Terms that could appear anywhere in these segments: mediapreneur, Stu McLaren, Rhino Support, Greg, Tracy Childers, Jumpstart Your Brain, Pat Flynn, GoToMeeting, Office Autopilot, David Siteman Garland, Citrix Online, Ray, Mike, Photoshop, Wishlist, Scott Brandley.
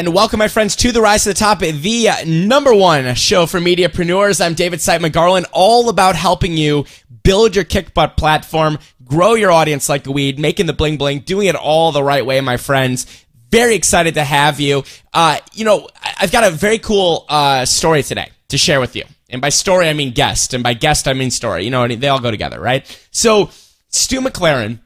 And welcome, my friends, to The Rise to the Top, the number one show for mediapreneurs. I'm David Siteman Garland, all about helping you build your kick butt platform, grow your audience like a weed, making the bling bling, doing it all the right way, my friends. Very excited to have you. You know, I've got a very cool story today to share with you. And by story, I mean guest. And by guest, I mean story. You know, they all go together, right? So Stu McLaren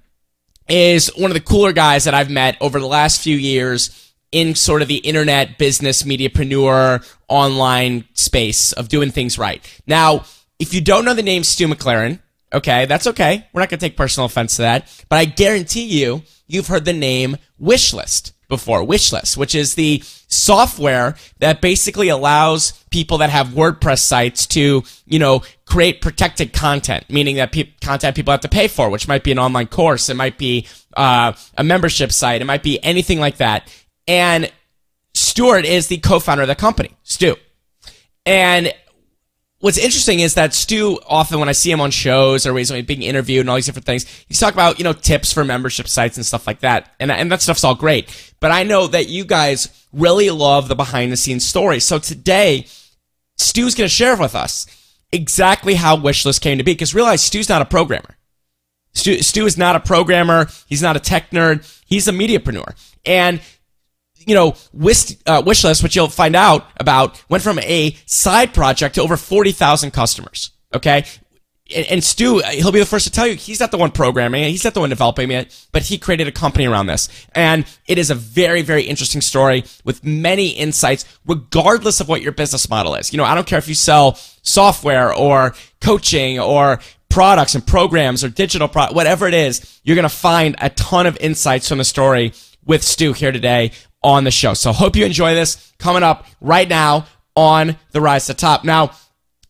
is one of the cooler guys that I've met over the last few years in sort of the internet business, mediapreneur, online space of doing things right. Now, if you don't know the name Stu McLaren, okay, that's okay. We're not going to take personal offense to that. But I guarantee you, you've heard the name Wishlist before. Wishlist, which is the software that basically allows people that have WordPress sites to, you know, create protected content, meaning that content people have to pay for, which might be an online course. It might be a membership site. It might be anything like that. And Stuart is the co-founder of the company, Stu. And what's interesting is that Stu, often when I see him on shows or when he's being interviewed and all these different things, he's talking about, you know, tips for membership sites and stuff like that. And that stuff's all great. But I know that you guys really love the behind-the-scenes stories. So today, Stu's going to share with us exactly how Wishlist came to be. Because realize, Stu's not a programmer. Stu is not a programmer. He's not a tech nerd. He's a mediapreneur. And you know, Wishlist, which you'll find out about, went from a side project to over 40,000 customers, okay? And Stu, he'll be the first to tell you, he's not the one programming it, he's not the one developing it, but he created a company around this. And it is a very, very interesting story with many insights, regardless of what your business model is. You know, I don't care if you sell software or coaching or products and programs or digital products, whatever it is, you're going to find a ton of insights from the story with Stu here today on the show. So hope you enjoy this. Coming up right now on The Rise to the Top. Now,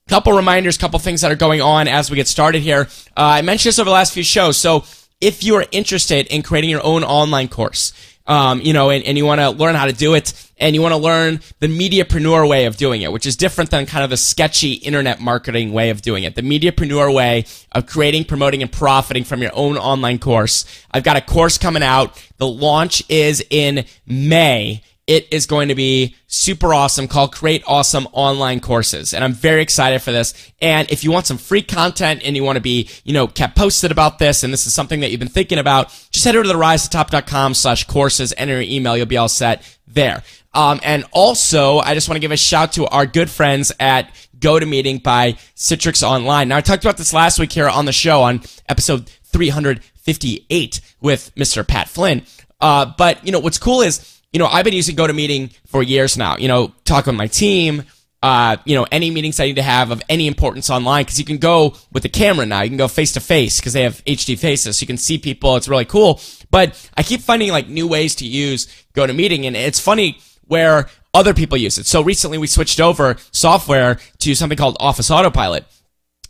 couple reminders, couple things that are going on as we get started here. I mentioned this over the last few shows. So if you are interested in creating your own online course, you know, and you want to learn how to do it, and you want to learn the mediapreneur way of doing it, which is different than kind of the sketchy internet marketing way of doing it. The mediapreneur way of creating, promoting, and profiting from your own online course. I've got a course coming out. The launch is in May. It is going to be super awesome, called Create Awesome Online Courses. And I'm very excited for this. And if you want some free content and you want to be, you know, kept posted about this, and this is something that you've been thinking about, just head over to therisetotop.com/courses, enter your email, you'll be all set there. And also, I just want to give a shout to our good friends at GoToMeeting by Citrix Online. Now, I talked about this last week here on the show on episode 358 with Mr. Pat Flynn. But, you know, what's cool is, you know, I've been using GoToMeeting for years now, you know, talking with my team, you know, any meetings I need to have of any importance online, because you can go with the camera now. You can go face-to-face because they have HD faces. So you can see people. It's really cool. But I keep finding, like, new ways to use GoToMeeting, and it's funny where other people use it. So recently we switched over software to something called Office Autopilot.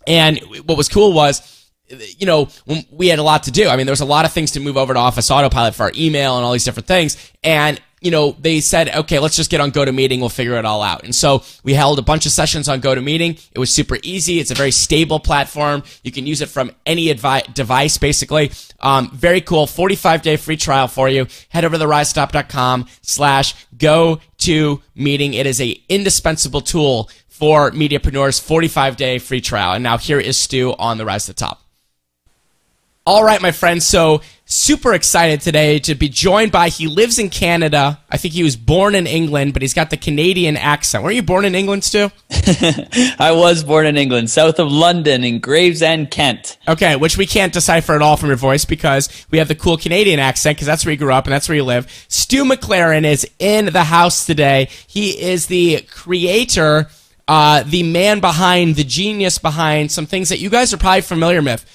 And what was cool was, you know, we had a lot to do. I mean, there was a lot of things to move over to Office Autopilot for our email and all these different things. And you know, they said, okay, let's just get on GoToMeeting. We'll figure it all out. And so we held a bunch of sessions on GoToMeeting. It was super easy. It's a very stable platform. You can use it from any device, basically. Very cool. 45-day free trial for you. Head over to therisestop.com/GoToMeeting. It is a indispensable tool for mediapreneurs. 45-day free trial. And now here is Stu on The Rise to the Top. All right, my friends, so super excited today to be joined by, he lives in Canada. I think he was born in England, but he's got the Canadian accent. Were you born in England, Stu? I was born in England, south of London in Gravesend, Kent. Okay, which we can't decipher at all from your voice because we have the cool Canadian accent because that's where you grew up and that's where you live. Stu McLaren is in the house today. He is the creator, the man behind, the genius behind some things that you guys are probably familiar with.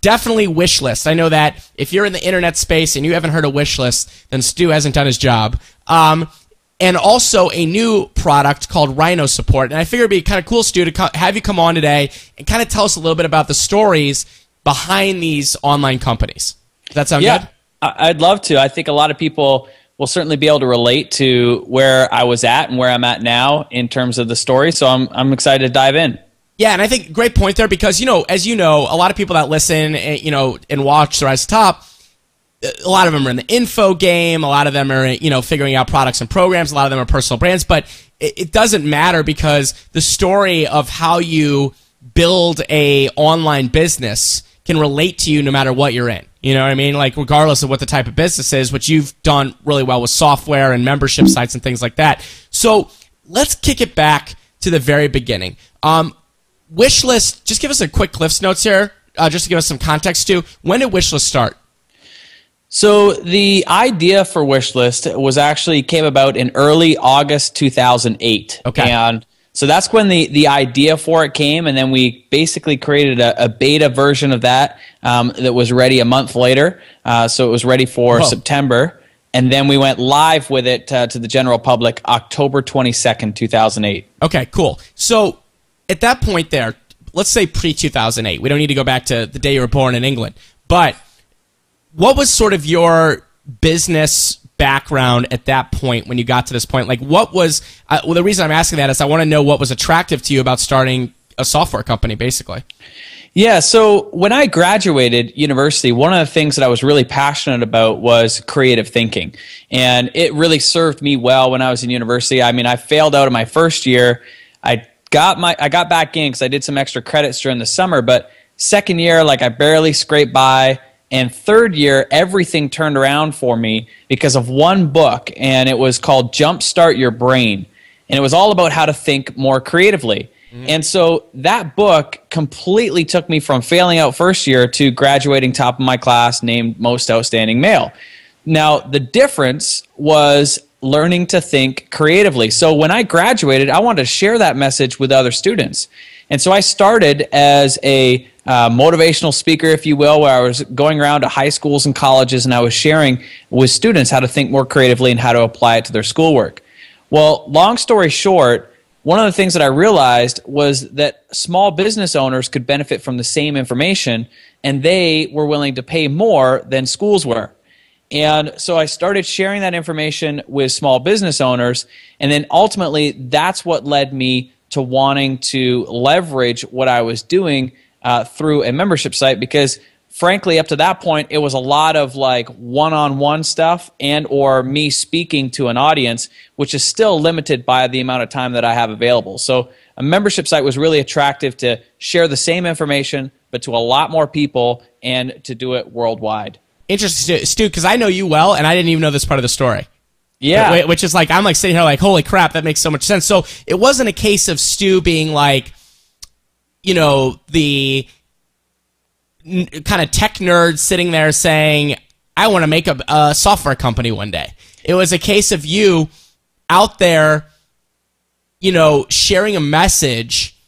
Definitely Wishlist. I know that if you're in the internet space and you haven't heard of Wishlist, then Stu hasn't done his job. And also a new product called Rhino Support. And I figured it'd be kind of cool, Stu, to have you come on today and kind of tell us a little bit about the stories behind these online companies. Does that sound good? I'd love to. I think a lot of people will certainly be able to relate to where I was at and where I'm at now in terms of the story. So I'm excited to dive in. Yeah, and I think great point there because, you know, as you know, a lot of people that listen, and, you know, and watch The Rise to the Top, a lot of them are in the info game. A lot of them are, you know, figuring out products and programs. A lot of them are personal brands, but it doesn't matter because the story of how you build a online business can relate to you no matter what you're in. You know what I mean? Like, regardless of what the type of business is, which you've done really well with software and membership sites and things like that. So let's kick it back to the very beginning. Wishlist, just give us a quick Cliff's Notes here, just to give us some context to. When did Wishlist start? So the idea for Wishlist was actually came about in early August 2008. Okay. And so that's when the idea for it came, and then we basically created a beta version of that that was ready a month later. So it was ready for September. And then we went live with it to the general public October 22nd, 2008. Okay, cool. So at that point there, let's say pre-2008. We don't need to go back to the day you were born in England. But what was sort of your business background at that point when you got to this point? Like, what was well, the reason I'm asking that is I want to know what was attractive to you about starting a software company, basically. Yeah, so when I graduated university, one of the things that I was really passionate about was creative thinking. And it really served me well when I was in university. I mean, I failed out of my first year. I got back in because I did some extra credits during the summer, but second year, like, I barely scraped by. And third year, everything turned around for me because of one book, and it was called Jumpstart Your Brain. And it was all about how to think more creatively. Mm-hmm. And so that book completely took me from failing out first year to graduating top of my class, named Most Outstanding Male. Now, the difference was learning to think creatively. So when I graduated, I wanted to share that message with other students. And so I started as a motivational speaker, if you will, where I was going around to high schools and colleges, and I was sharing with students how to think more creatively and how to apply it to their schoolwork. Well, long story short, one of the things that I realized was that small business owners could benefit from the same information, and they were willing to pay more than schools were. And so I started sharing that information with small business owners, and then ultimately that's what led me to wanting to leverage what I was doing through a membership site, because frankly, up to that point, it was a lot of like one-on-one stuff and or me speaking to an audience, which is still limited by the amount of time that I have available. So a membership site was really attractive to share the same information, but to a lot more people and to do it worldwide. Interesting, Stu, because I know you well, and I didn't even know this part of the story. Yeah. Which is like, I'm like sitting here like, holy crap, that makes so much sense. So it wasn't a case of Stu being like, you know, the kind of tech nerd sitting there saying, I want to make a software company one day. It was a case of you out there, you know, sharing a message,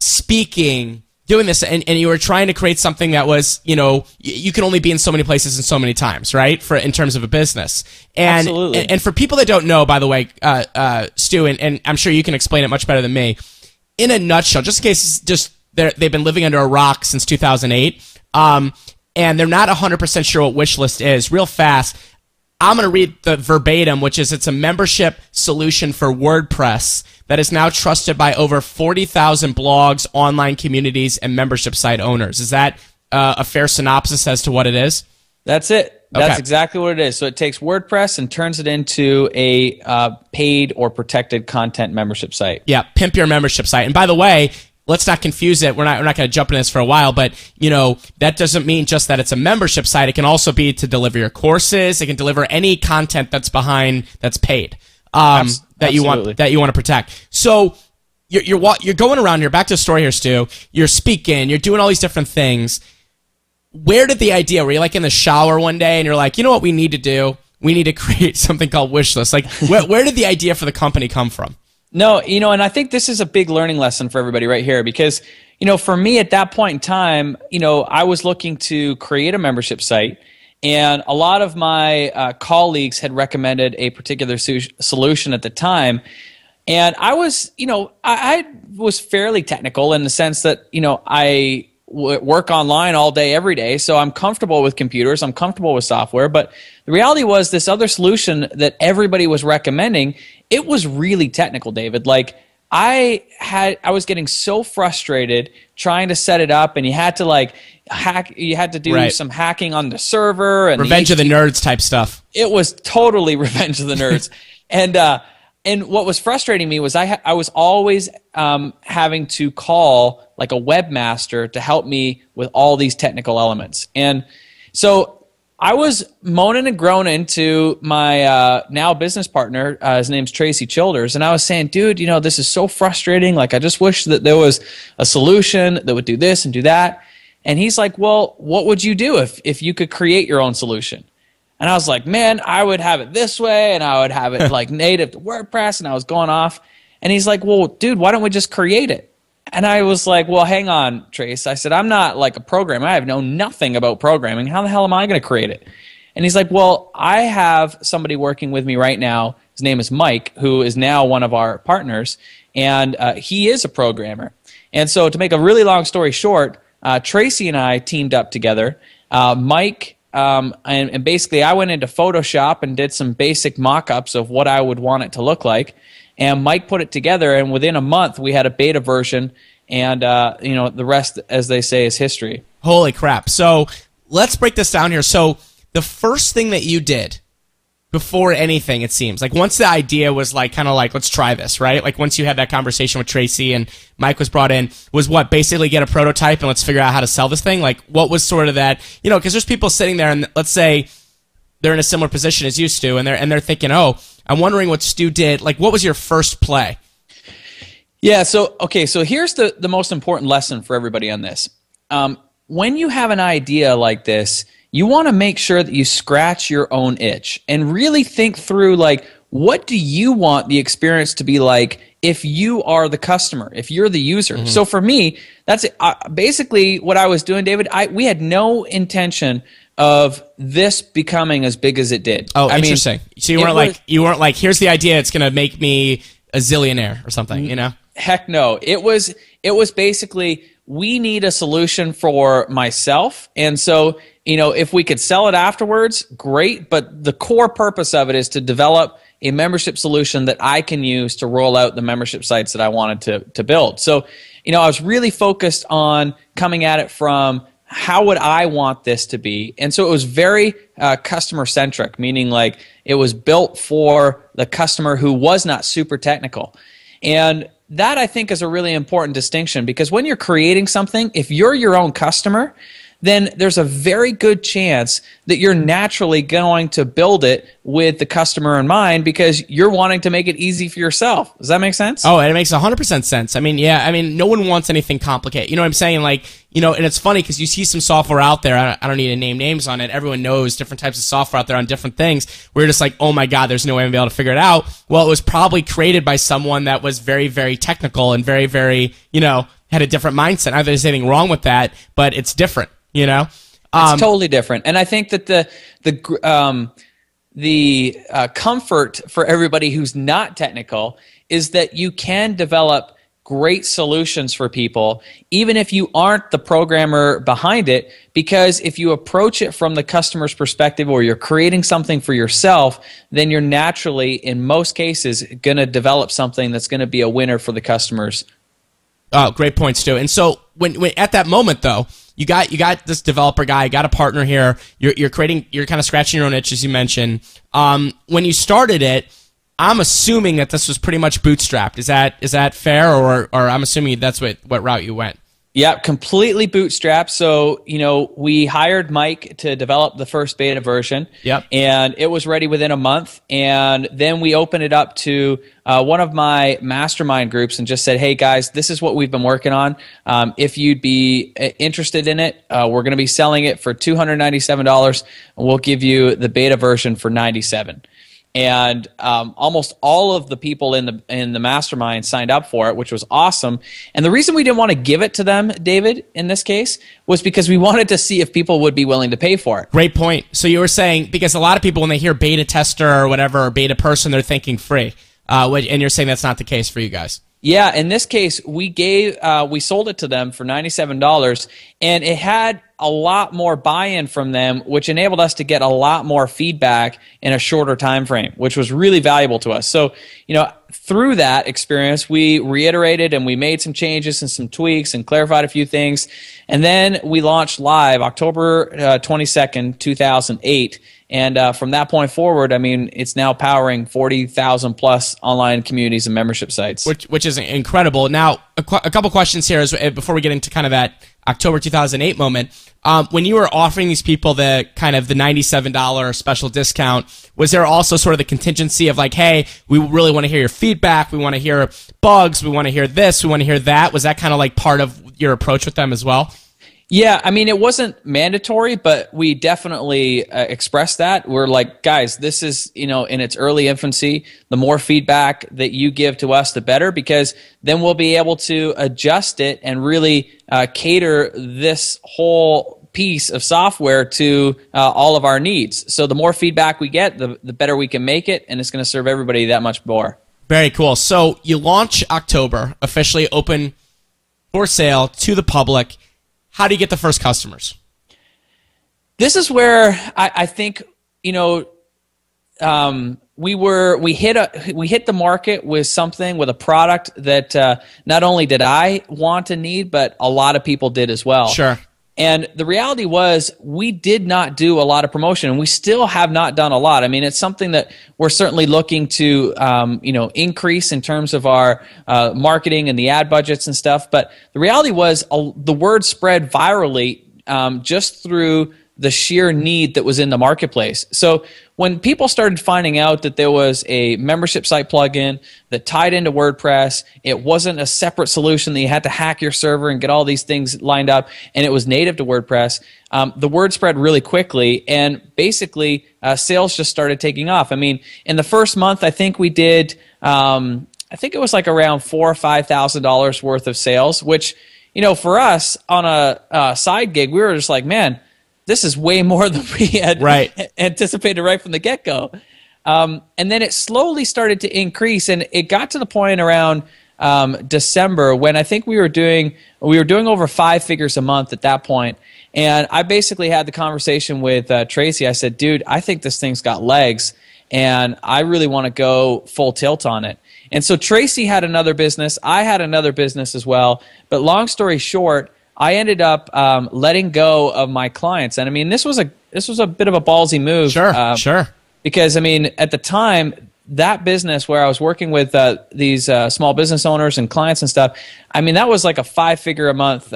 speaking, doing this, and you were trying to create something that was, you know, you can only be in so many places and so many times, right, for in terms of a business. And absolutely. And for people that don't know, by the way, Stu, and I'm sure you can explain it much better than me, in a nutshell, just in case they've been living under a rock since 2008, and they're not 100% sure what Wishlist is, real fast, I'm going to read the verbatim, which is it's a membership solution for WordPress that is now trusted by over 40,000 blogs, online communities, and membership site owners. Is that a fair synopsis as to what it is? That's it. That's okay. Exactly what it is. So it takes WordPress and turns it into a paid or protected content membership site. Yeah, pimp your membership site. And by the way, let's not confuse it. We're not going to jump into this for a while, but you know that doesn't mean just that it's a membership site. It can also be to deliver your courses. It can deliver any content that's paid that you want to protect. So you're going around here. Back to the story here, Stu. You're speaking. You're doing all these different things. Where did the idea, were you like in the shower one day and you're like, you know what we need to do? We need to create something called Wishlist. Like, where did the idea for the company come from? No, you know, and I think this is a big learning lesson for everybody right here because, you know, for me at that point in time, you know, I was looking to create a membership site and a lot of my colleagues had recommended a particular solution at the time. And I was, you know, I was fairly technical in the sense that, you know, I work online all day, every day. So I'm comfortable with computers. I'm comfortable with software. But the reality was this other solution that everybody was recommending, it was really technical, David. Like I was getting so frustrated trying to set it up, and you had to like hack. You had to do some hacking on the server and Revenge of the Nerds type stuff. It was totally Revenge of the Nerds, and what was frustrating me was I was always having to call like a webmaster to help me with all these technical elements, and so I was moaning and groaning to my now business partner. His name's Tracy Childers. And I was saying, dude, you know, this is so frustrating. Like, I just wish that there was a solution that would do this and do that. And he's like, well, what would you do if you could create your own solution? And I was like, man, I would have it this way, and I would have it like native to WordPress. And I was going off. And he's like, well, dude, why don't we just create it? And I was like, well, hang on, Trace. I said, I'm not like a programmer. I have known nothing about programming. How the hell am I going to create it? And he's like, well, I have somebody working with me right now. His name is Mike, who is now one of our partners. And he is a programmer. And so to make a really long story short, Tracy and I teamed up together. Mike, and basically I went into Photoshop and did some basic mock-ups of what I would want it to look like. And Mike put it together, and within a month, we had a beta version, and you know, the rest, as they say, is history. Holy crap. So let's break this down here. So the first thing that you did before anything, it seems, like once the idea was like kind of like, let's try this, right? Like once you had that conversation with Tracy and Mike was brought in, was what, basically get a prototype and let's figure out how to sell this thing? Like what was sort of that, you know, because there's people sitting there and let's say they're in a similar position as you, Stu, and they're thinking, oh, I'm wondering what Stu did. Like, what was your first play? Yeah, so, okay, so here's the most important lesson for everybody on this. When you have an idea like this, you want to make sure that you scratch your own itch and really think through, like, what do you want the experience to be like if you are the customer, if you're the user? Mm-hmm. So for me, that's basically what I was doing, David. We had no intention of this becoming as big as it did. Oh, interesting. So you weren't like, here's the idea, it's gonna make me a zillionaire or something, you know? Heck no. It was basically, we need a solution for myself. And so, you know, if we could sell it afterwards, great. But the core purpose of it is to develop a membership solution that I can use to roll out the membership sites that I wanted to build. So, you know, I was really focused on coming at it from, how would I want this to be? And so it was very customer-centric, meaning like it was built for the customer who was not super technical. And that, I think, is a really important distinction, because when you're creating something, if you're your own customer, then there's a very good chance that you're naturally going to build it with the customer in mind because you're wanting to make it easy for yourself. Does that make sense? Oh, and it makes 100% sense. I mean, yeah, I mean, no one wants anything complicated. You know what I'm saying? Like, you know, and it's funny because you see some software out there. I don't need to name names on it. Everyone knows different types of software out there on different things. We're just like, oh my God, there's no way I'm going to be able to figure it out. Well, it was probably created by someone that was very, very technical and very, very, you know, had a different mindset. I don't think there's anything wrong with that, but it's different. You know, it's totally different, and I think that the comfort for everybody who's not technical is that you can develop great solutions for people, even if you aren't the programmer behind it, because if you approach it from the customer's perspective or you're creating something for yourself, then you're naturally, in most cases, going to develop something that's going to be a winner for the customers. Oh, great point, Stu. And so when at that moment though, you got this developer guy, you got a partner here, you're kind of scratching your own itch, as you mentioned. When you started it, I'm assuming that this was pretty much bootstrapped. Is that fair, or I'm assuming that's what route you went? Yeah, completely bootstrapped. So, you know, we hired Mike to develop the first beta version. Yep. And it was ready within a month. And then we opened it up to one of my mastermind groups and just said, hey, guys, this is what we've been working on. If you'd be interested in it, we're going to be selling it for $297, and we'll give you the beta version for $97. And almost all of the people in the mastermind signed up for it, which was awesome. And the reason we didn't want to give it to them, David, in this case, was because we wanted to see if people would be willing to pay for it. Great point. So you were saying, because a lot of people, when they hear beta tester or whatever, or beta person, they're thinking free. And you're saying that's not the case for you guys. Yeah, in this case, we sold it to them for $97, and it had a lot more buy-in from them, which enabled us to get a lot more feedback in a shorter time frame, which was really valuable to us. So, you know, through that experience, we reiterated and we made some changes and some tweaks and clarified a few things, and then we launched live October 22nd, 2008. And from that point forward, I mean, it's now powering 40,000 plus online communities and membership sites, which is incredible. Now, a couple questions here before we get into kind of that October 2008 moment. When you were offering these people the kind of the $97 special discount, was there also sort of the contingency of like, hey, we really want to hear your feedback, we want to hear bugs, we want to hear this, we want to hear that? Was that kind of like part of your approach with them as well? Yeah, I mean, it wasn't mandatory, but we definitely expressed that. We're like, guys, this is, you know, in its early infancy. The more feedback that you give to us, the better, because then we'll be able to adjust it and really cater this whole piece of software to all of our needs. So the more feedback we get, the better we can make it, and it's going to serve everybody that much more. Very cool. So you launch October, officially open for sale to the public. How do you get the first customers? This is where I think, you know, we hit the market with something, with a product that not only did I want and need, but a lot of people did as well. Sure. And the reality was, we did not do a lot of promotion, and we still have not done a lot. I mean, it's something that we're certainly looking to, you know, increase in terms of our marketing and the ad budgets and stuff. But the reality was, the word spread virally just through the sheer need that was in the marketplace. So when people started finding out that there was a membership site plugin that tied into WordPress, it wasn't a separate solution that you had to hack your server and get all these things lined up, and it was native to WordPress, the word spread really quickly, and basically sales just started taking off. I mean, in the first month, I think we did, I think it was like around $4,000 or $5,000 worth of sales, which, you know, for us on a side gig, we were just like, man, this is way more than we had anticipated right from the get-go. And then it slowly started to increase, and it got to the point around December when I think we were doing over five figures a month at that point. And I basically had the conversation with Tracy. I said, dude, I think this thing's got legs, and I really want to go full tilt on it. And so Tracy had another business. I had another business as well. But long story short, I ended up letting go of my clients, and I mean, this was a bit of a ballsy move. Sure, sure. Because I mean, at the time, that business where I was working with these small business owners and clients and stuff, I mean, that was like a $5-figure-a-month,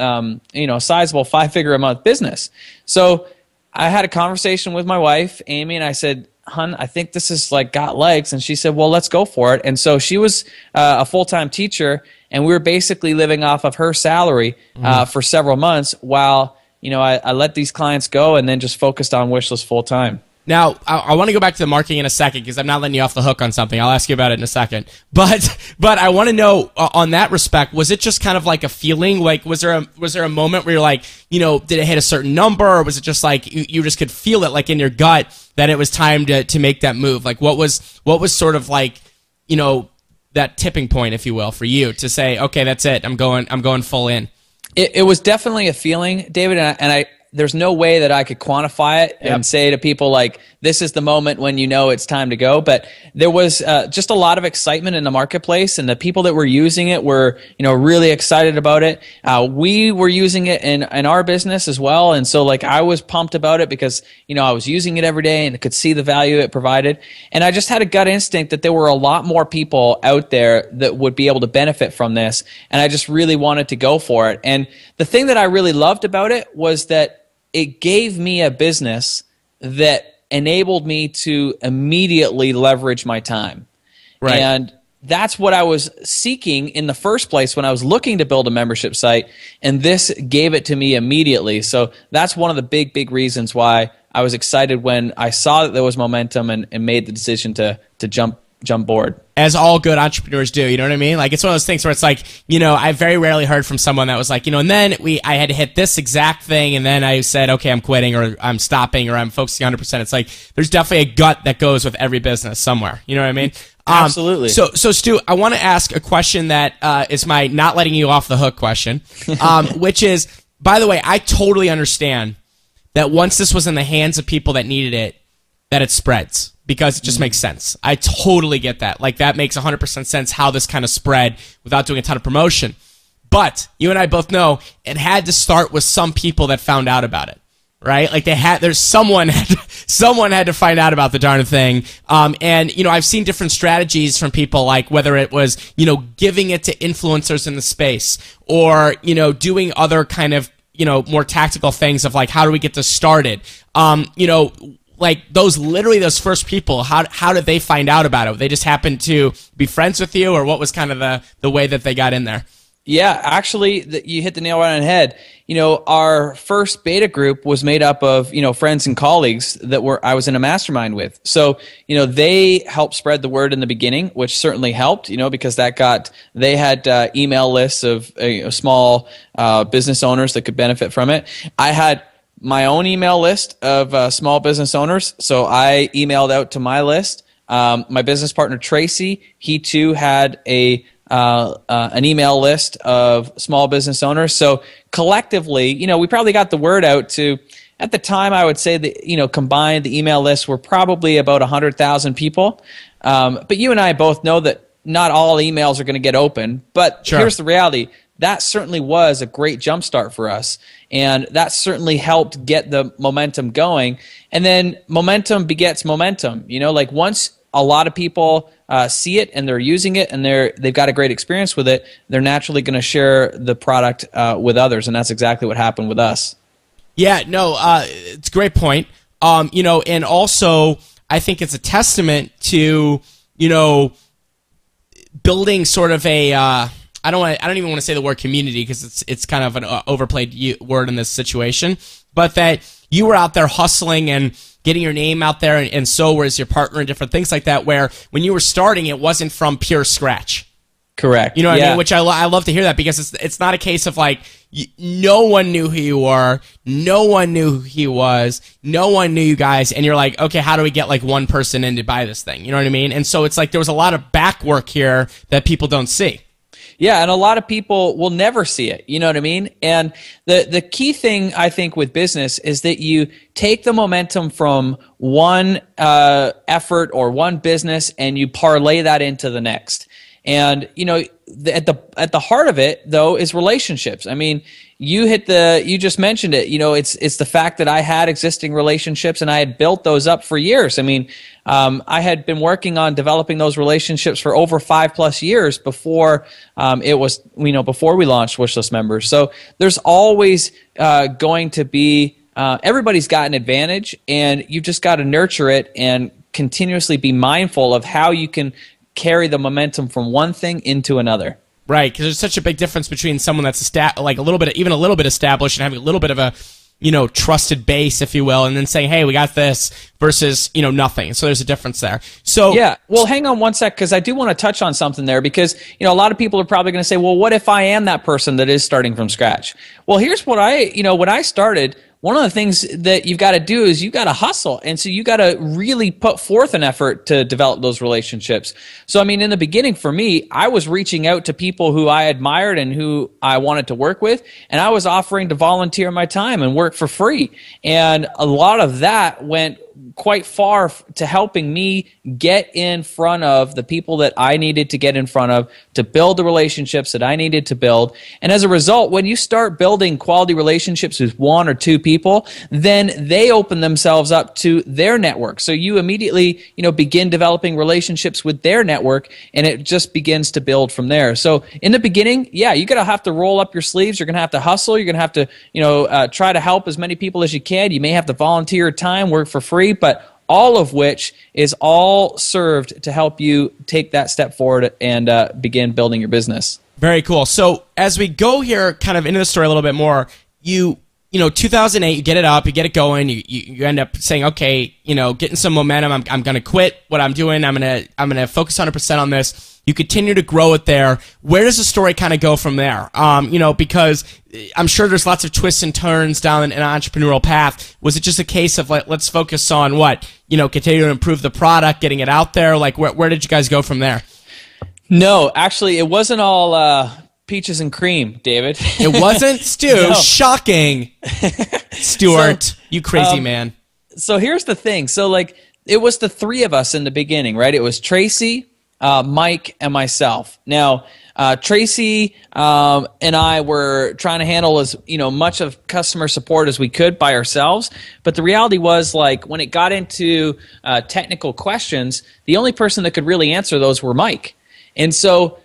you know, sizable $5-figure-a-month business. So I had a conversation with my wife, Amy, and I said, "Hun, I think this is like got legs." And she said, "Well, let's go for it." And so she was a full-time teacher, and we were basically living off of her salary for several months while, you know, I let these clients go and then just focused on Wishlist full-time. Now, I want to go back to the marketing in a second because I'm not letting you off the hook on something. I'll ask you about it in a second. But I want to know on that respect, was it just kind of like a feeling? Like, was there a moment where you're like, you know, did it hit a certain number, or was it just like you just could feel it like in your gut that it was time to make that move? Like, what was sort of like, you know, that tipping point, if you will, for you to say, okay, that's it, I'm going full in? It was definitely a feeling, David, and I there's no way that I could quantify it and say to people like, this is the moment when you know it's time to go. But there was just a lot of excitement in the marketplace, and the people that were using it were, you know, really excited about it. We were using it in our business as well, and so like I was pumped about it because, you know, I was using it every day and could see the value it provided. And I just had a gut instinct that there were a lot more people out there that would be able to benefit from this, and I just really wanted to go for it. And the thing that I really loved about it was that it gave me a business that enabled me to immediately leverage my time. Right. And that's what I was seeking in the first place when I was looking to build a membership site, and this gave it to me immediately. So that's one of the big, big reasons why I was excited when I saw that there was momentum and made the decision to jump board. As all good entrepreneurs do, you know what I mean? Like, it's one of those things where it's like, you know, I very rarely heard from someone that was like, you know, and then I had to hit this exact thing, and then I said, okay, I'm quitting, or I'm stopping, or I'm focusing 100%. It's like, there's definitely a gut that goes with every business somewhere. You know what I mean? Absolutely. So Stu, I want to ask a question that is my not letting you off the hook question, which is, by the way, I totally understand that once this was in the hands of people that needed it, that it spreads because it just makes sense. I totally get that. Like, that makes 100% sense how this kind of spread without doing a ton of promotion. But you and I both know it had to start with some people that found out about it, right? Like, someone had to find out about the darn thing. And, you know, I've seen different strategies from people, like whether it was, you know, giving it to influencers in the space or, you know, doing other kind of, you know, more tactical things of like, how do we get this started? You know, like those first people, how did they find out about it? They just happened to be friends with you, or what was kind of the way that they got in there? Yeah, actually, you hit the nail right on the head. You know, our first beta group was made up of, you know, friends and colleagues that I was in a mastermind with. So, you know, they helped spread the word in the beginning, which certainly helped, you know, because they had email lists of small business owners that could benefit from it. I had my own email list of small business owners, so I emailed out to my list. My business partner, Tracy, he too had an email list of small business owners. So collectively, you know, we probably got the word out to, at the time, I would say that, you know, combined the email lists were probably about 100,000 people. But you and I both know that not all emails are going to get open. But sure, Here's the reality. That certainly was a great jumpstart for us, and that certainly helped get the momentum going. And then momentum begets momentum. You know, like, once a lot of people see it and they're using it and they've got a great experience with it, they're naturally going to share the product with others, and that's exactly what happened with us. Yeah, no, it's a great point. You know, and also I think it's a testament to, you know, building sort of a I don't even want to say the word community, because it's kind of an overplayed word in this situation, but that you were out there hustling and getting your name out there, and so was your partner, and different things like that, where when you were starting, it wasn't from pure scratch. Correct. You know what I mean? Which I love to hear that, because it's not a case of like, no one knew who you were, no one knew who he was, no one knew you guys, and you're like, okay, how do we get like one person in to buy this thing? You know what I mean? And so it's like there was a lot of back work here that people don't see. Yeah, and a lot of people will never see it, you know what I mean? And the key thing, I think, with business is that you take the momentum from one effort or one business and you parlay that into the next. And, you know, at the heart of it, though, is relationships. I mean, you just mentioned it. You know, it's the fact that I had existing relationships and I had built those up for years. I mean, I had been working on developing those relationships for over 5+ years before before we launched Wishlist members. So there's always going to be everybody's got an advantage, and you've just got to nurture it and continuously be mindful of how you can carry the momentum from one thing into another. Right, because there's such a big difference between someone that's even a little bit established and having a little bit of a, you know, trusted base, if you will, and then saying, "Hey, we got this," versus, you know, nothing. So there's a difference there. So yeah, well, hang on one sec, because I do want to touch on something there, because, you know, a lot of people are probably going to say, "Well, what if I am that person that is starting from scratch?" Well, here's what when I started, one of the things that you've got to do is you've got to hustle. And so you got to really put forth an effort to develop those relationships. So, I mean, in the beginning for me, I was reaching out to people who I admired and who I wanted to work with, and I was offering to volunteer my time and work for free. And a lot of that went quite far to helping me get in front of the people that I needed to get in front of, to build the relationships that I needed to build. And as a result, when you start building quality relationships with one or two people, then they open themselves up to their network. So you immediately, you know, begin developing relationships with their network, and it just begins to build from there. So in the beginning, yeah, you're going to have to roll up your sleeves. You're going to have to hustle. You're going to have to, you know, try to help as many people as you can. You may have to volunteer your time, work for free, but all of which is all served to help you take that step forward and begin building your business. Very cool. So as we go here kind of into the story a little bit more, you know, 2008, you get it up, you get it going, you end up saying, okay, you know, getting some momentum, I'm going to quit what I'm doing, I'm going to focus 100% on this. You continue to grow it there. Where does the story kind of go from there? You know, because I'm sure there's lots of twists and turns down an entrepreneurial path. Was it just a case of like, let's focus on what, you know, continue to improve the product, getting it out there? Like, where did you guys go from there? No, actually, it wasn't all peaches and cream, David. It wasn't, Stu. No. Shocking, Stuart. So, you crazy man. So here's the thing. So like, it was the three of us in the beginning, right? It was Tracy, Mike, and myself. Now, Tracy and I were trying to handle as much of customer support as we could by ourselves. But the reality was, like, when it got into technical questions, the only person that could really answer those were Mike. And so,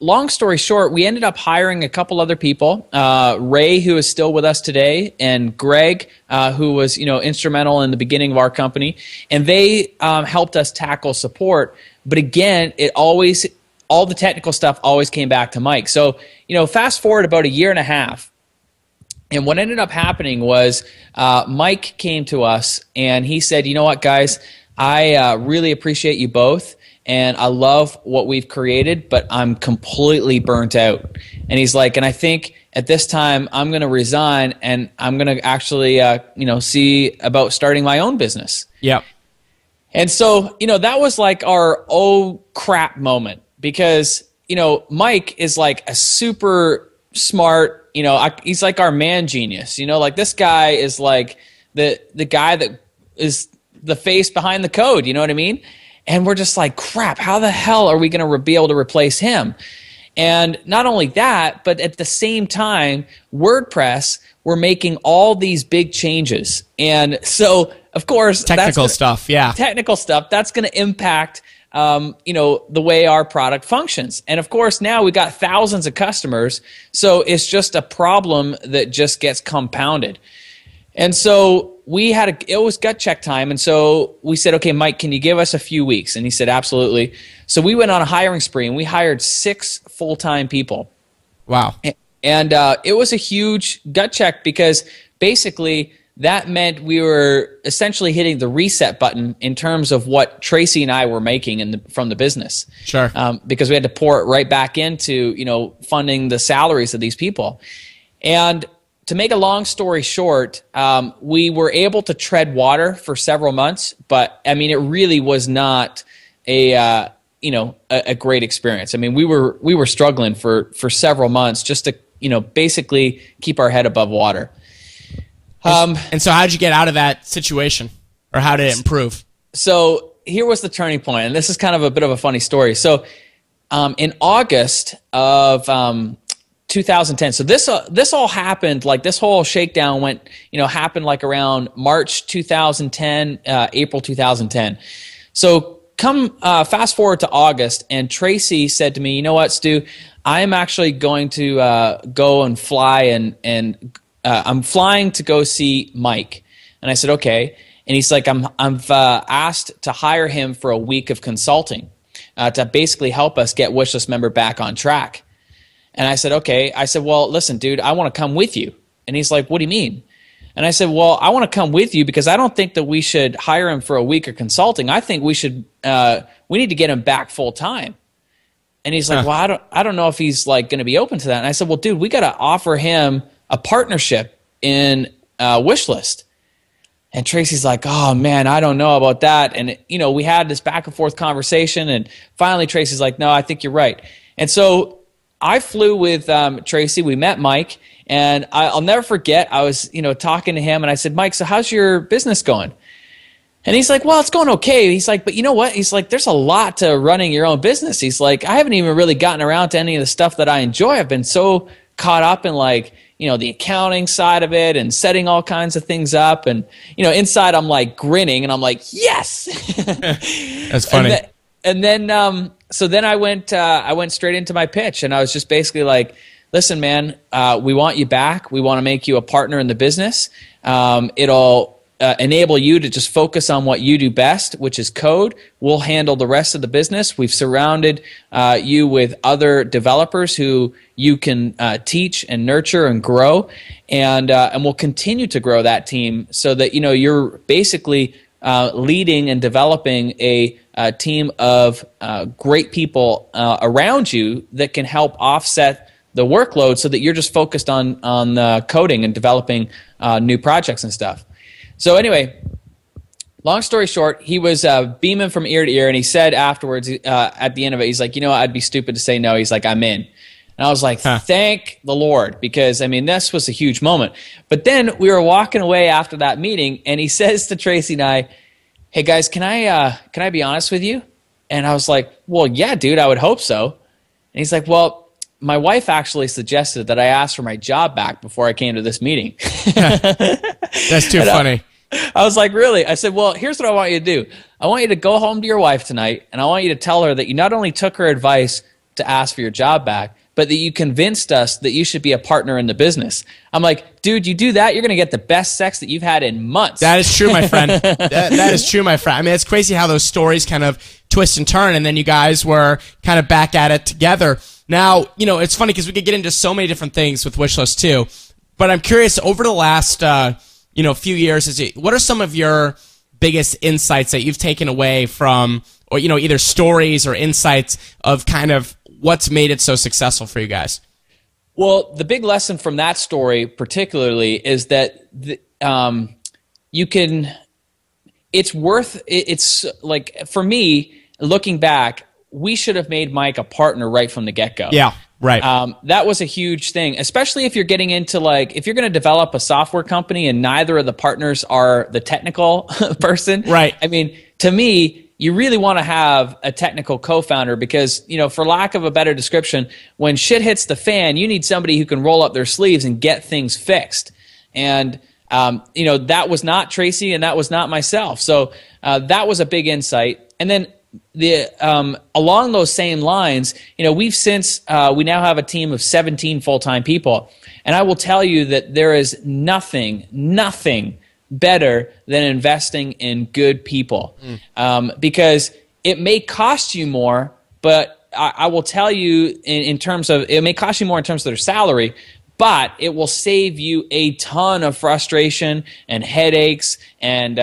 long story short, we ended up hiring a couple other people, Ray, who is still with us today, and Greg, who was instrumental in the beginning of our company, and they helped us tackle support. But again, it always, all the technical stuff always came back to Mike. So, fast forward about a year and a half, and what ended up happening was Mike came to us and he said, you know what, guys, I really appreciate you both, and I love what we've created, but I'm completely burnt out. And he's like, and I think at this time I'm going to resign and I'm going to actually, see about starting my own business. Yeah. And so, that was like our oh crap moment, because, Mike is like a super smart, he's like our man genius, like this guy is like the guy that is the face behind the code, you know what I mean? And we're just like, crap, how the hell are we going to be able to replace him? And not only that, but at the same time, WordPress, we're making all these big changes. And so, of course, technical stuff, that's going to impact, the way our product functions. And of course, now we got thousands of customers. So it's just a problem that just gets compounded. And so we had it was gut check time, and so we said, okay, Mike, can you give us a few weeks? And he said, absolutely. So we went on a hiring spree, and we hired 6 full-time people. Wow. And it was a huge gut check, because basically that meant we were essentially hitting the reset button in terms of what Tracy and I were making from the business. Sure. Because we had to pour it right back into, funding the salaries of these people. And to make a long story short, we were able to tread water for several months, but I mean, it really was not a great experience. I mean, we were struggling for several months just to basically keep our head above water. And so, how did you get out of that situation, or how did it improve? So here was the turning point, and this is kind of a bit of a funny story. So in August of 2010. So this all happened, like this whole shakedown happened like around March 2010, April 2010. So come fast forward to August, and Tracy said to me, you know what, Stu, I'm actually going to go and fly, and I'm flying to go see Mike. And I said, okay. And he's like, I've asked to hire him for a week of consulting to basically help us get Wishlist member back on track. And I said, okay. I said, well, listen, dude, I want to come with you. And he's like, what do you mean? And I said, well, I want to come with you because I don't think that we should hire him for a week of consulting. I think we need to get him back full time. And he's like, well, I don't know if he's like going to be open to that. And I said, well, dude, we got to offer him a partnership in Wishlist. And Tracy's like, oh man, I don't know about that. And we had this back and forth conversation, and finally Tracy's like, no, I think you're right. And so I flew with Tracy, we met Mike, and I'll never forget, I was talking to him, and I said, Mike, so how's your business going? And he's like, well, it's going okay. He's like, but you know what? He's like, there's a lot to running your own business. He's like, I haven't even really gotten around to any of the stuff that I enjoy. I've been so caught up in the accounting side of it and setting all kinds of things up. And inside I'm like grinning, and I'm like, yes. That's funny. So then I went straight into my pitch, and I was just basically like, listen, man, we want you back. We want to make you a partner in the business. It'll enable you to just focus on what you do best, which is code. We'll handle the rest of the business. We've surrounded you with other developers who you can teach and nurture and grow. And we'll continue to grow that team so that, you're basically leading and developing a team of great people around you that can help offset the workload so that you're just focused on coding and developing new projects and stuff. So anyway, long story short, he was beaming from ear to ear, and he said afterwards, at the end of it, he's like, you know, I'd be stupid to say no. He's like, I'm in. And I was like, thank the Lord, because, I mean, this was a huge moment. But then we were walking away after that meeting, and he says to Tracy and I, hey, guys, can I be honest with you? And I was like, well, yeah, dude, I would hope so. And he's like, well, my wife actually suggested that I ask for my job back before I came to this meeting. That's too funny. I was like, really? I said, well, here's what I want you to do. I want you to go home to your wife tonight, and I want you to tell her that you not only took her advice to ask for your job back, but that you convinced us that you should be a partner in the business. I'm like, dude, you do that, you're going to get the best sex that you've had in months. That is true, my friend. That is true, my friend. I mean, it's crazy how those stories kind of twist and turn, and then you guys were kind of back at it together. Now, you know, it's funny because we could get into so many different things with Wishlist too, but I'm curious, over the last few years, what are some of your biggest insights that you've taken away from, or, you know, either stories or insights of kind of what's made it so successful for you guys? Well, the big lesson from that story particularly is that for me, looking back, we should have made Mike a partner right from the get-go. Yeah, right. That was a huge thing, especially if you're getting into, like, if you're going to develop a software company and neither of the partners are the technical person. Right. I mean, to me, you really want to have a technical co-founder because, you know, for lack of a better description, when shit hits the fan, you need somebody who can roll up their sleeves and get things fixed. And that was not Tracy and that was not myself. So that was a big insight. And then along those same lines, you know, we've since we now have a team of 17 full-time people, and I will tell you that there is nothing better than investing in good people, because it may cost you more, but I will tell you in terms of, it may cost you more in terms of their salary, but it will save you a ton of frustration and headaches and,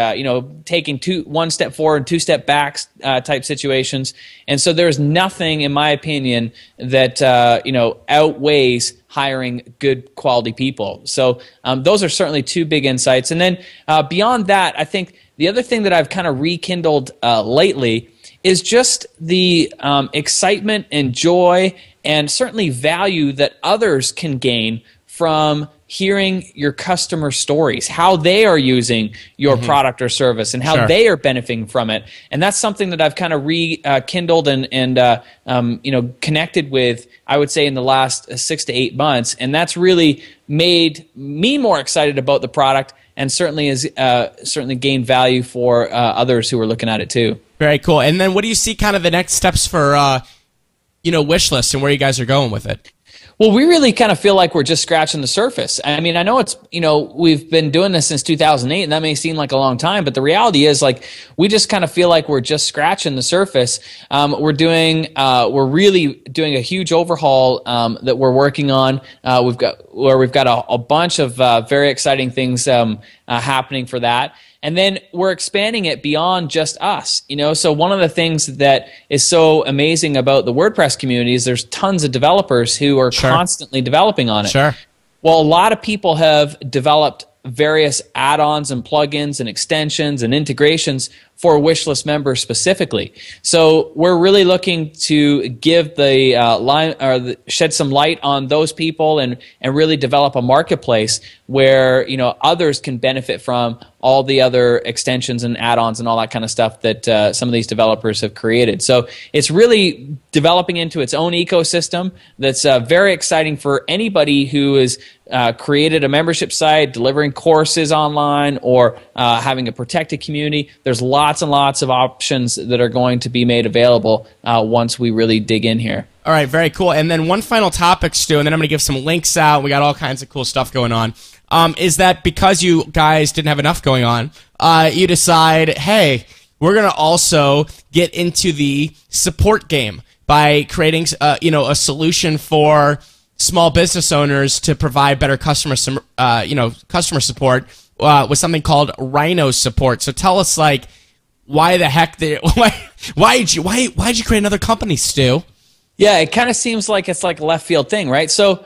taking one step forward and two step back type situations. And so there's nothing, in my opinion, that, outweighs hiring good quality people. So those are certainly two big insights. And then beyond that, I think the other thing that I've kind of rekindled lately is just the excitement and joy and certainly value that others can gain from hearing your customer stories, how they are using your product or service and how they are benefiting from it. And that's something that I've kind of rekindled and connected with, I would say, in the last 6 to 8 months. And that's really made me more excited about the product and certainly has gained value for others who are looking at it too. Very cool. And then what do you see kind of the next steps for Wishlist and where you guys are going with it? Well, we really kind of feel like we're just scratching the surface. I mean, I know it's, we've been doing this since 2008, and that may seem like a long time, but the reality is, like, we just kind of feel like we're just scratching the surface. We're really doing a huge overhaul that we're working on. We've got a bunch of very exciting things happening for that. And then we're expanding it beyond just us, So one of the things that is so amazing about the WordPress community is there's tons of developers who are constantly developing on it. Sure. Well, a lot of people have developed various add-ons and plugins and extensions and integrations for Wishlist members specifically. So we're really looking to give the shed some light on those people and really develop a marketplace where others can benefit from all the other extensions and add-ons and all that kind of stuff that some of these developers have created. So it's really developing into its own ecosystem that's very exciting for anybody who has created a membership site, delivering courses online, or having a protected community. There's lots and lots of options that are going to be made available once we really dig in here. All right, very cool. And then one final topic, Stu, and then I'm going to give some links out. We got all kinds of cool stuff going on. Is that because you guys didn't have enough going on, you decide, hey, we're going to also get into the support game by creating a solution for small business owners to provide better customer support with something called Rhino Support. So tell us, like, why the heck did why did you create another company, Stu? Yeah, it kind of seems like it's like a left field thing, right? So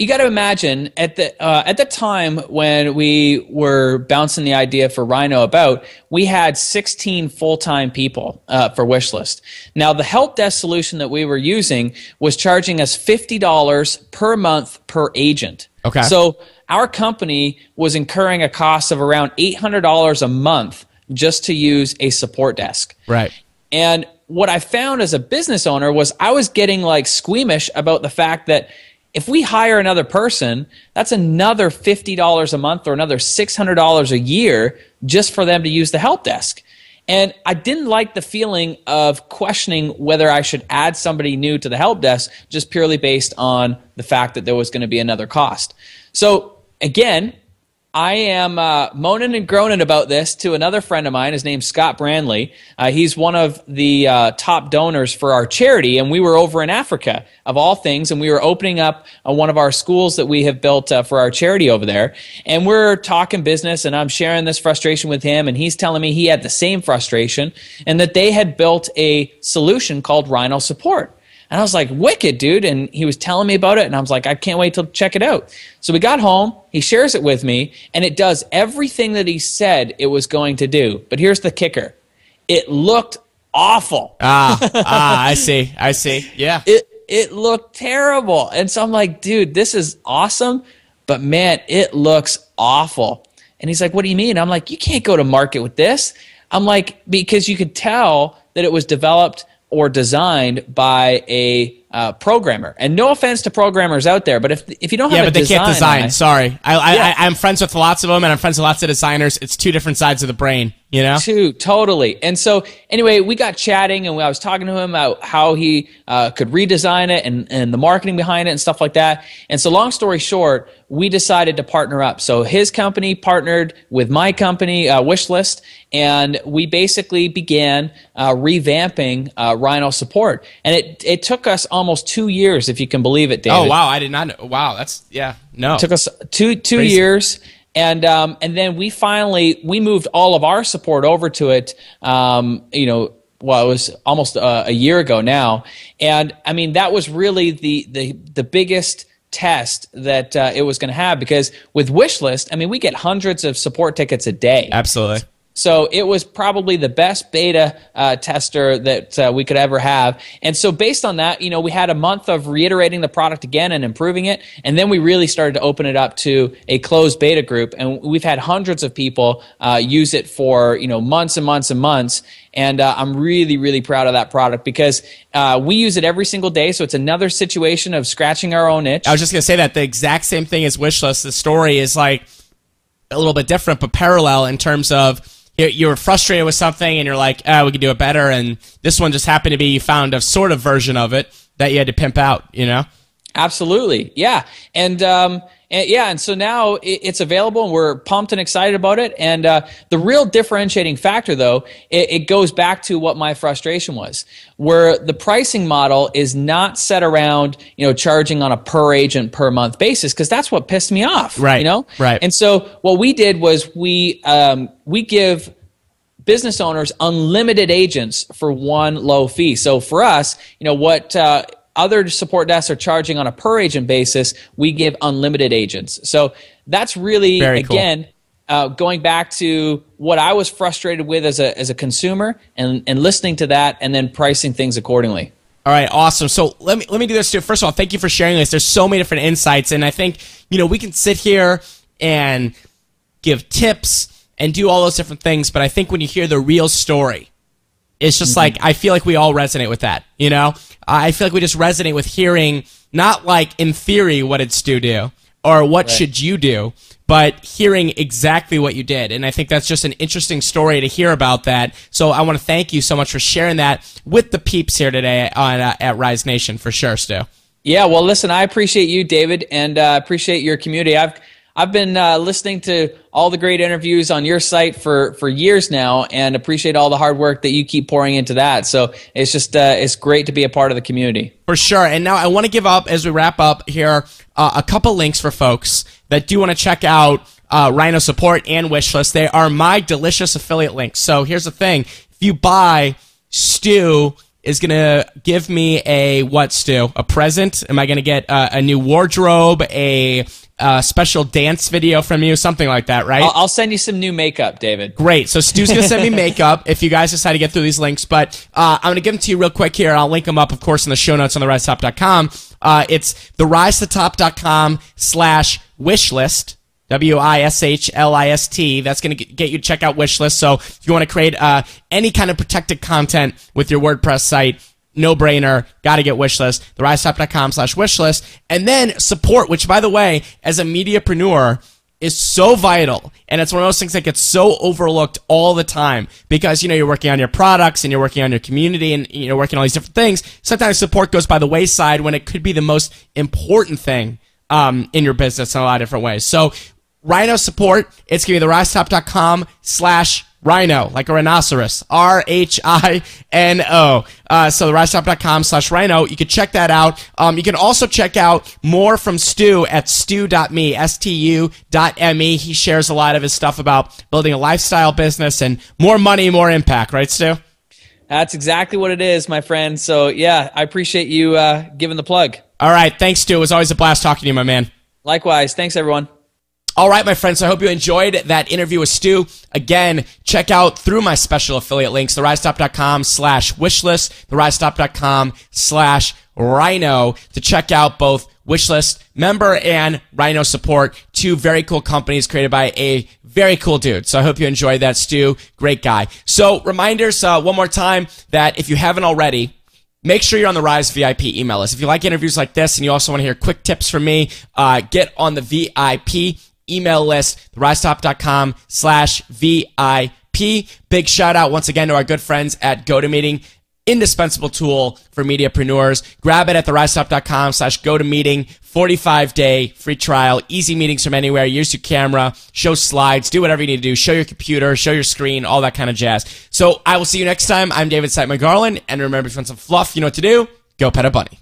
you got to imagine at the time when we were bouncing the idea for Rhino about, we had 16 full-time people for Wishlist. Now, the help desk solution that we were using was charging us $50 per month per agent. Okay. So our company was incurring a cost of around $800 a month just to use a support desk. Right. And what I found as a business owner was I was getting like squeamish about the fact that if we hire another person, that's another $50 a month or another $600 a year just for them to use the help desk. And I didn't like the feeling of questioning whether I should add somebody new to the help desk just purely based on the fact that there was going to be another cost. So again, I am moaning and groaning about this to another friend of mine. His name's Scott Brandley. He's one of the top donors for our charity, and we were over in Africa, of all things, and we were opening up one of our schools that we have built for our charity over there. And we're talking business, and I'm sharing this frustration with him, and he's telling me he had the same frustration, and that they had built a solution called Rhino Support. And I was like, wicked, dude. And he was telling me about it. And I was like, I can't wait to check it out. So we got home. He shares it with me. And it does everything that he said it was going to do. But here's the kicker. It looked awful. I see. Yeah. It looked terrible. And so I'm like, dude, this is awesome. But, man, it looks awful. And he's like, what do you mean? I'm like, you can't go to market with this. I'm like, because you could tell that it was developed or designed by a programmer. And no offense to programmers out there, but if you don't have a design... Yeah, but they can't design. Sorry. I'm friends with lots of them, and I'm friends with lots of designers. It's two different sides of the brain, you know? Two, totally. And so, anyway, we got chatting, and I was talking to him about how he could redesign it and the marketing behind it and stuff like that. And so, long story short, we decided to partner up. So his company partnered with my company, Wishlist, and we basically began revamping Rhino Support. And it took us almost 2 years, if you can believe it, David. Oh, wow. I did not know. Wow. That's, yeah, no. It took us two Crazy. Years. And then we moved all of our support over to it, it was almost a year ago now. And, I mean, that was really the biggest test that it was going to have, because with Wishlist, I mean, we get hundreds of support tickets a day. Absolutely. So it was probably the best beta tester that we could ever have. And so based on that, we had a month of reiterating the product again and improving it. And then we really started to open it up to a closed beta group. And we've had hundreds of people use it for, months and months and months. And I'm really, really proud of that product because we use it every single day. So it's another situation of scratching our own itch. I was just going to say that the exact same thing as Wishlist. The story is like a little bit different, but parallel in terms of you were frustrated with something and you're like, we could do it better. And this one just happened to be you found a sort of version of it that you had to pimp out, Absolutely. Yeah. And so now it's available and we're pumped and excited about it. And the real differentiating factor, though, it goes back to what my frustration was, where the pricing model is not set around, charging on a per agent per month basis, because that's what pissed me off. Right. Right. And so what we did was we give business owners unlimited agents for one low fee. So for us, what other support desks are charging on a per agent basis, we give unlimited agents. So that's really, Very cool. Going back to what I was frustrated with as a consumer and listening to that and then pricing things accordingly. All right, awesome. So let me do this too. First of all, thank you for sharing this. There's so many different insights, and I think, we can sit here and give tips and do all those different things, but I think when you hear the real story, it's just like, I feel like we all resonate with that, I feel like we just resonate with hearing, not like in theory, what did Stu do or what should you do, but hearing exactly what you did. And I think that's just an interesting story to hear about that. So I want to thank you so much for sharing that with the peeps here today at Rise Nation for sure, Stu. Yeah, well, listen, I appreciate you, David, and appreciate your community. I've I've been listening to all the great interviews on your site for years now, and appreciate all the hard work that you keep pouring into that. So it's just it's great to be a part of the community. For sure. And now I want to give up, as we wrap up here, a couple links for folks that do want to check out Rhino Support and Wishlist. They are my delicious affiliate links. So here's the thing. If you buy, Stu is going to give me a what, Stu? A present? Am I going to get a new wardrobe, a special dance video from you, something like that, right? I'll send you some new makeup, David. Great. So Stu's going to send me makeup if you guys decide to get through these links. But I'm going to give them to you real quick here. I'll link them up, of course, in the show notes on therisetotop.com. It's therisetotop.com/wishlist. Wishlist. That's going to get you to check out Wishlist. So if you want to create any kind of protected content with your WordPress site, no-brainer, got to get Wishlist, therisetotop.com/wishlist. And then support, which, by the way, as a mediapreneur, is so vital. And it's one of those things that gets so overlooked all the time because, you know, you're working on your products and you're working on your community and you're working on all these different things. Sometimes support goes by the wayside when it could be the most important thing in your business in a lot of different ways. So Rhino Support, it's going to be therisetotop.com/Rhino, like a rhinoceros, R-H-I-N-O. So therisetotop.com/Rhino. You can check that out. You can also check out more from Stu at stu.me, stu.me. He shares a lot of his stuff about building a lifestyle business and more money, more impact. Right, Stu? That's exactly what it is, my friend. So, yeah, I appreciate you giving the plug. All right. Thanks, Stu. It was always a blast talking to you, my man. Likewise. Thanks, everyone. All right, my friends, so I hope you enjoyed that interview with Stu. Again, check out through my special affiliate links, therisetotop.com/wishlist, therisetotop.com/Rhino to check out both Wishlist member and Rhino Support, two very cool companies created by a very cool dude. So I hope you enjoyed that, Stu. Great guy. So reminders one more time that if you haven't already, make sure you're on the Rise VIP email list. If you like interviews like this and you also want to hear quick tips from me, get on the VIP email list, therisetotop.com/VIP. Big shout out once again to our good friends at GoToMeeting, indispensable tool for mediapreneurs. Grab it at therisetotop.com/GoToMeeting, 45-day free trial, easy meetings from anywhere, use your camera, show slides, do whatever you need to do, show your computer, show your screen, all that kind of jazz. So I will see you next time. I'm David Siteman Garland, and remember, if you want some fluff, you know what to do. Go pet a bunny.